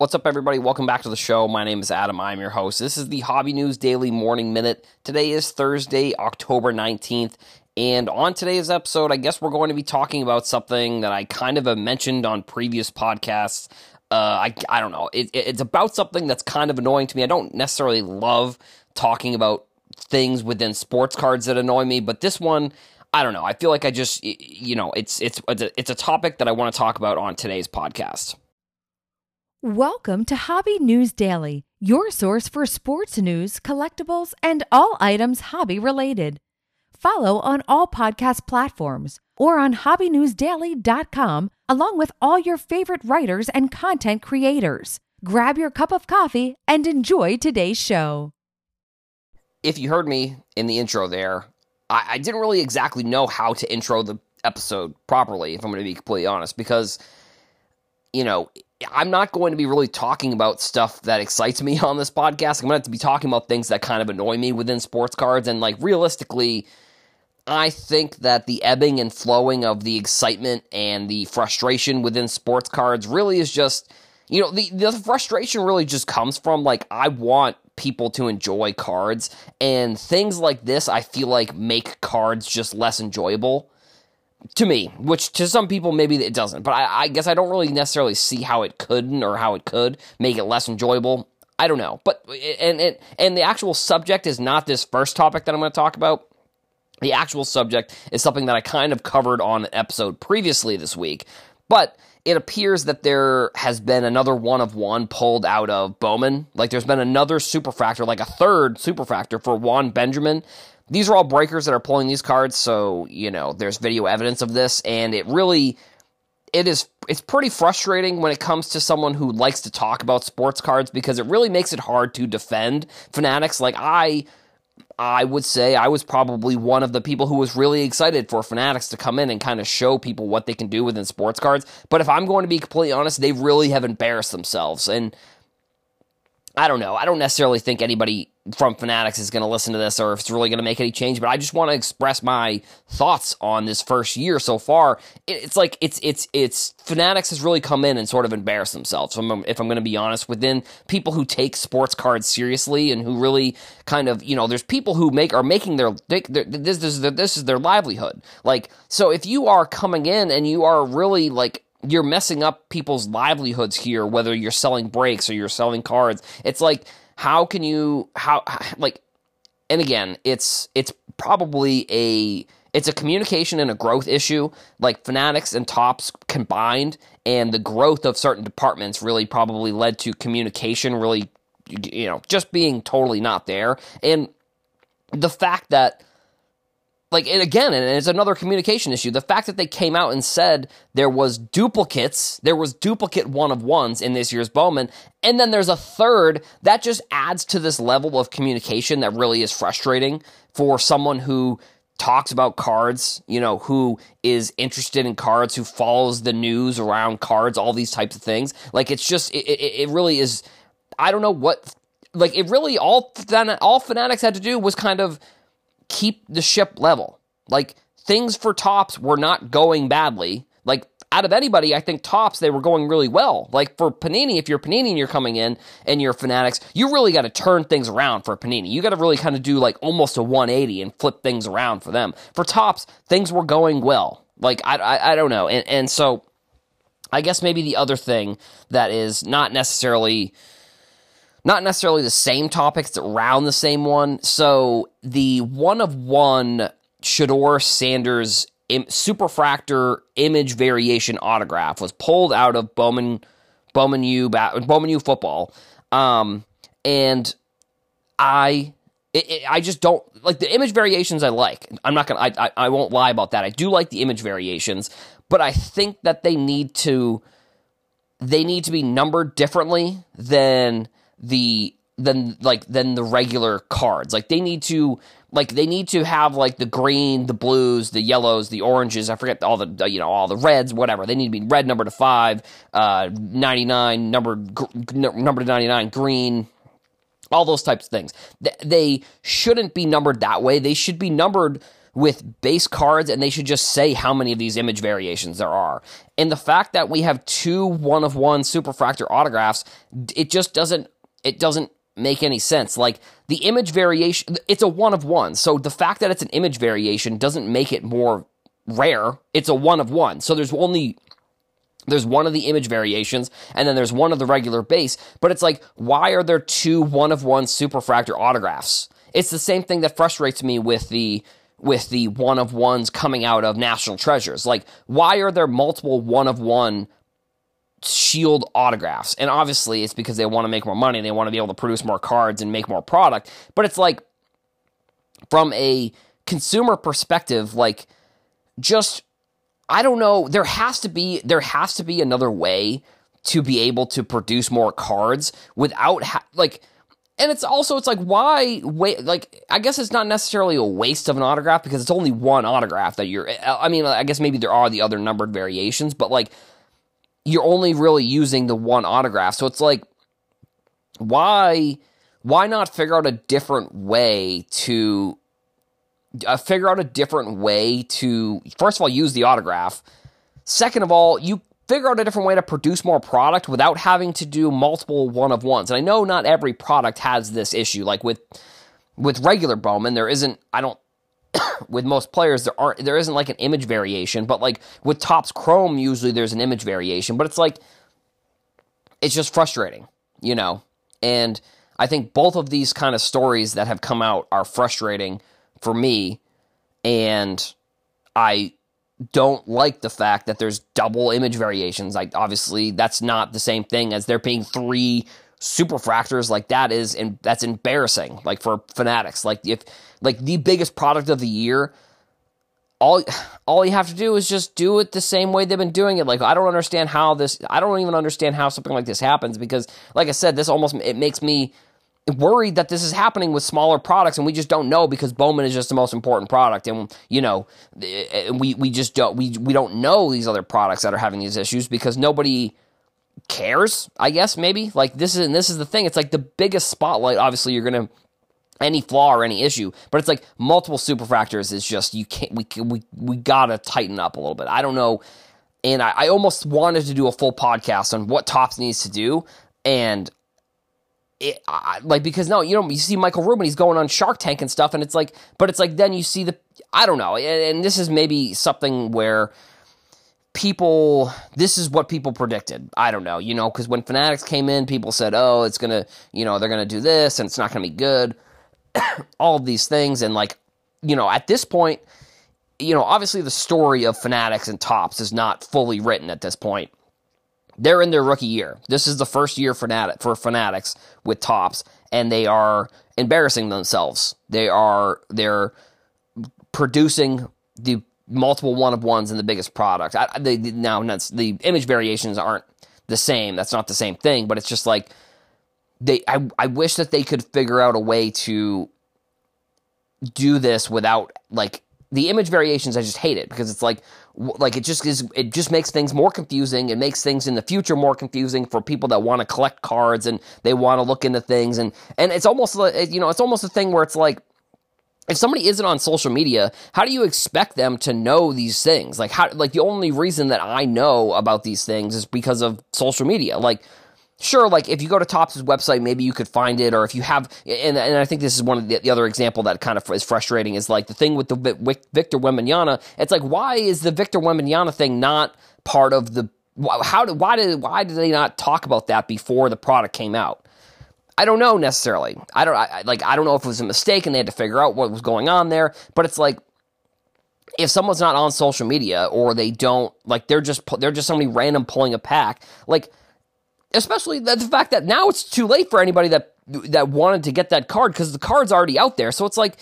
What's up, everybody? Welcome back to the show. My name is Adam. I'm your host. This is the Hobby News Daily Morning Minute. Today is Thursday, October 19th, and on today's episode, I guess we're going to be talking about something that I kind of have mentioned on previous podcasts. I don't know. It's about something that's kind of annoying to me. I don't necessarily love talking about things within sports cards that annoy me, but this one, I don't know. I feel like I just, you know, it's a topic that I want to talk about on today's podcast. Welcome to Hobby News Daily, your source for sports news, collectibles, and all items hobby-related. Follow on all podcast platforms or on HobbyNewsDaily.com, along with all your favorite writers and content creators. Grab your cup of coffee and enjoy today's show. If you heard me in the intro there, I didn't really exactly know how to intro the episode properly, if I'm going to be completely honest, because, you know, I'm not going to be really talking about stuff that excites me on this podcast. I'm going to have to be talking about things that kind of annoy me within sports cards. And, like, realistically, I think that the ebbing and flowing of the excitement and the frustration within sports cards really is just, you know, the frustration really just comes from, like, I want people to enjoy cards. And things like this, I feel like, make cards just less enjoyable to me, which to some people maybe it doesn't, but I guess I don't really necessarily see how it couldn't or how it could make it less enjoyable. I don't know, but and the actual subject is not this first topic that I'm going to talk about. The actual subject is something that I kind of covered on an episode previously this week, but it appears that there has been another one-of-one pulled out of Bowman. Like, there's been another superfractor, like a third superfractor for Juan Benjamin. These are all breakers that are pulling these cards, so, you know, there's video evidence of this, and it really, it's pretty frustrating when it comes to someone who likes to talk about sports cards, because it really makes it hard to defend Fanatics. Like, I would say I was probably one of the people who was really excited for Fanatics to come in and kind of show people what they can do within sports cards, but if I'm going to be completely honest, they really have embarrassed themselves, and I don't know. I don't necessarily think anybody from Fanatics is going to listen to this or if it's really going to make any change, but I just want to express my thoughts on this first year so far. It's like it's Fanatics has really come in and sort of embarrassed themselves, if I'm going to be honest, within people who take sports cards seriously and who really kind of, you know, there's people who are making this is their livelihood. Like, so if you are coming in and you are really, like, you're messing up people's livelihoods here, whether you're selling breaks or you're selling cards. It's like, and again, it's probably a communication and a growth issue, like Fanatics and Topps combined, and the growth of certain departments really probably led to communication really, you know, just being totally not there. And the fact that, like, and again, and it's another communication issue. The fact that they came out and said there was duplicate one-of-ones in this year's Bowman, and then there's a third, that just adds to this level of communication that really is frustrating for someone who talks about cards, you know, who is interested in cards, who follows the news around cards, all these types of things. Like, it's just, it really is, I don't know what, like, it really, all Fanatics had to do was kind of keep the ship level. Like, things for Topps were not going badly. Like, out of anybody, I think Topps, they were going really well. Like, for Panini, if you're Panini and you're coming in and you're Fanatics, you really got to turn things around for Panini. You got to really kind of do, like, almost a 180 and flip things around for them. For Topps, things were going well. Like, I don't know. And so I guess maybe the other thing that is not necessarily the same topics, around the same one. So the one-of-one Chador Sanders superfractor image variation autograph was pulled out of Bowman U football. And I just don't like the image variations. I like, I'm not going to, I won't lie about that. I do like the image variations, but I think that they need to be numbered differently than the regular cards. Like, they need to have, like, the green, the blues, the yellows, the oranges, I forget all the, you know, all the reds, whatever. They need to be red numbered to 5, 99 numbered to 99, green, all those types of things. They shouldn't be numbered that way. They should be numbered with base cards, and they should just say how many of these image variations there are. And the fact that we have 2 1-of-1 Superfractor autographs, it doesn't make any sense. Like, the image variation, it's a 1-of-1, so the fact that it's an image variation doesn't make it more rare. It's a 1-of-1, so there's one of the image variations, and then there's one of the regular base, but it's like, why are there 2 1-of-1 Superfractor autographs? It's the same thing that frustrates me with the 1-of-1s coming out of National Treasures. Like, why are there multiple 1-of-1 Shield autographs? And obviously it's because they want to make more money, they want to be able to produce more cards and make more product, but it's like, from a consumer perspective, like, just, I don't know, there has to be another way to be able to produce more cards without, and it's also, it's like, why wait? Like, I guess it's not necessarily a waste of an autograph because it's only one autograph that you're, I mean, I guess maybe there are the other numbered variations, but like, you're only really using the one autograph. So it's like, why not figure out a different way to first of all, use the autograph. Second of all, you figure out a different way to produce more product without having to do multiple 1-of-1s. And I know not every product has this issue. Like with regular Bowman, there isn't, I don't, with most players, there isn't like an image variation, but like with Topps Chrome, usually there's an image variation, but it's like, it's just frustrating, you know? And I think both of these kind of stories that have come out are frustrating for me, and I don't like the fact that there's double image variations. Like, obviously, that's not the same thing as there being 3 Superfractors. Like, that is, and that's embarrassing. Like, for Fanatics, like, if, like, the biggest product of the year, all you have to do is just do it the same way they've been doing it. Like, I don't even understand how something like this happens, because, like I said, it makes me worried that this is happening with smaller products, and we just don't know because Bowman is just the most important product, and, you know, we don't know these other products that are having these issues because nobody cares, I guess, maybe. Like, this is the thing. It's like the biggest spotlight. Obviously, you're gonna any flaw or any issue, but it's like multiple Superfractors is just, you can't. We gotta tighten up a little bit. I don't know, and I almost wanted to do a full podcast on what Topps needs to do, and you see Michael Rubin, he's going on Shark Tank and stuff, and it's like, but it's like, then you see I don't know, and this is maybe something where this is what people predicted. I don't know, you know, because when Fanatics came in, people said, oh, it's gonna, you know, they're gonna do this, and it's not gonna be good, all of these things, and like, you know, at this point, you know, obviously the story of Fanatics and Topps is not fully written at this point. They're in their rookie year. This is the first year for Fanatics with Topps, and they are embarrassing themselves. They're producing the multiple 1-of-1s and the biggest product. The image variations aren't the same. That's not the same thing, but it's just like I wish that they could figure out a way to do this without, like, the image variations, I just hate it because it's like it just is. It just makes things more confusing. It makes things in the future more confusing for people that want to collect cards and they want to look into things. And it's almost like, you know, it's almost a thing where it's like, if somebody isn't on social media, how do you expect them to know these things? Like, the only reason that I know about these things is because of social media. Like, sure, like, if you go to Topps' website, maybe you could find it, or if you have, and I think this is one of the other example that kind of is frustrating, is, like, the thing with the Victor Wembanyama. It's like, why is the Victor Wembanyama thing not part of the, why did they not talk about that before the product came out? I don't know necessarily. I don't know if it was a mistake and they had to figure out what was going on there, but it's like, if someone's not on social media, or they don't, like, they're just somebody random pulling a pack, like, especially the fact that now it's too late for anybody that wanted to get that card because the card's already out there. So it's like,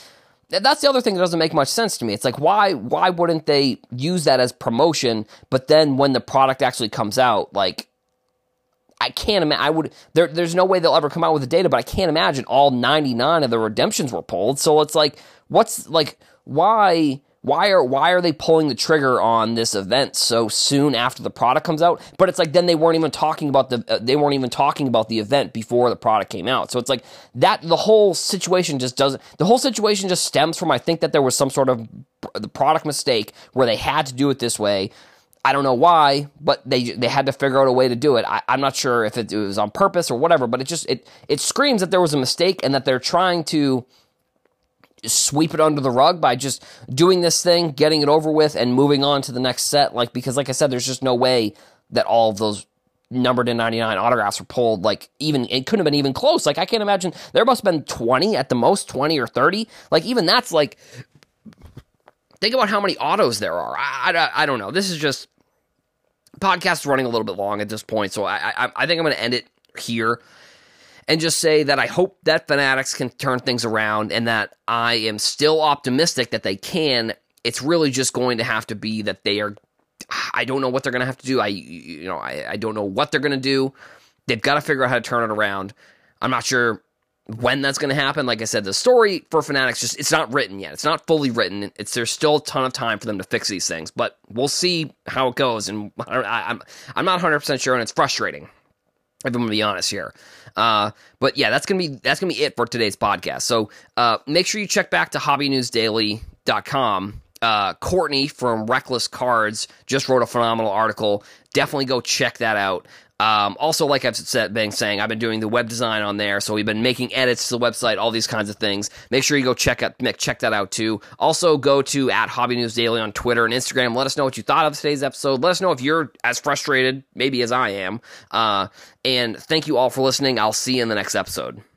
that's the other thing that doesn't make much sense to me. It's like, why wouldn't they use that as promotion? But then when the product actually comes out, like, I can't imagine. There's no way they'll ever come out with the data, but I can't imagine all 99 of the redemptions were pulled. So it's like, why Why are they pulling the trigger on this event so soon after the product comes out? But it's like then they weren't even talking about the event before the product came out. So it's like that the whole situation just stems from, I think, that there was some sort of the product mistake where they had to do it this way. I don't know why, but they had to figure out a way to do it. I'm not sure if it was on purpose or whatever, but it screams that there was a mistake and that they're trying to sweep it under the rug by just doing this thing, getting it over with, and moving on to the next set. Because like I said, there's just no way that all of those numbered in 99 autographs were pulled. Even it couldn't have been even close. I can't imagine. There must have been 20 at the most, 20 or 30. Even that's think about how many autos there are. I don't know. This is just, podcast is running a little bit long at this point, so I think I'm going to end it here and just say that I hope that Fanatics can turn things around and that I am still optimistic that they can. It's really just going to have to be that they are, I don't know what they're going to have to do. I don't know what they're going to do. They've got to figure out how to turn it around. I'm not sure when that's going to happen. Like I said, the story for Fanatics, it's not written yet. It's not fully written. There's still a ton of time for them to fix these things, but we'll see how it goes. And I'm not 100% sure, and it's frustrating, if I'm going to be honest here. But yeah, that's going to be it for today's podcast. So make sure you check back to HobbyNewsDaily.com. Courtney from Reckless Cards just wrote a phenomenal article. Definitely go check that out. Also, like I've been saying, I've been doing the web design on there, so we've been making edits to the website, all these kinds of things. Make sure you go check that out too. Also, go to @HobbyNewsDaily on Twitter and Instagram. Let us know what you thought of today's episode. Let us know if you're as frustrated, maybe, as I am. And thank you all for listening. I'll see you in the next episode.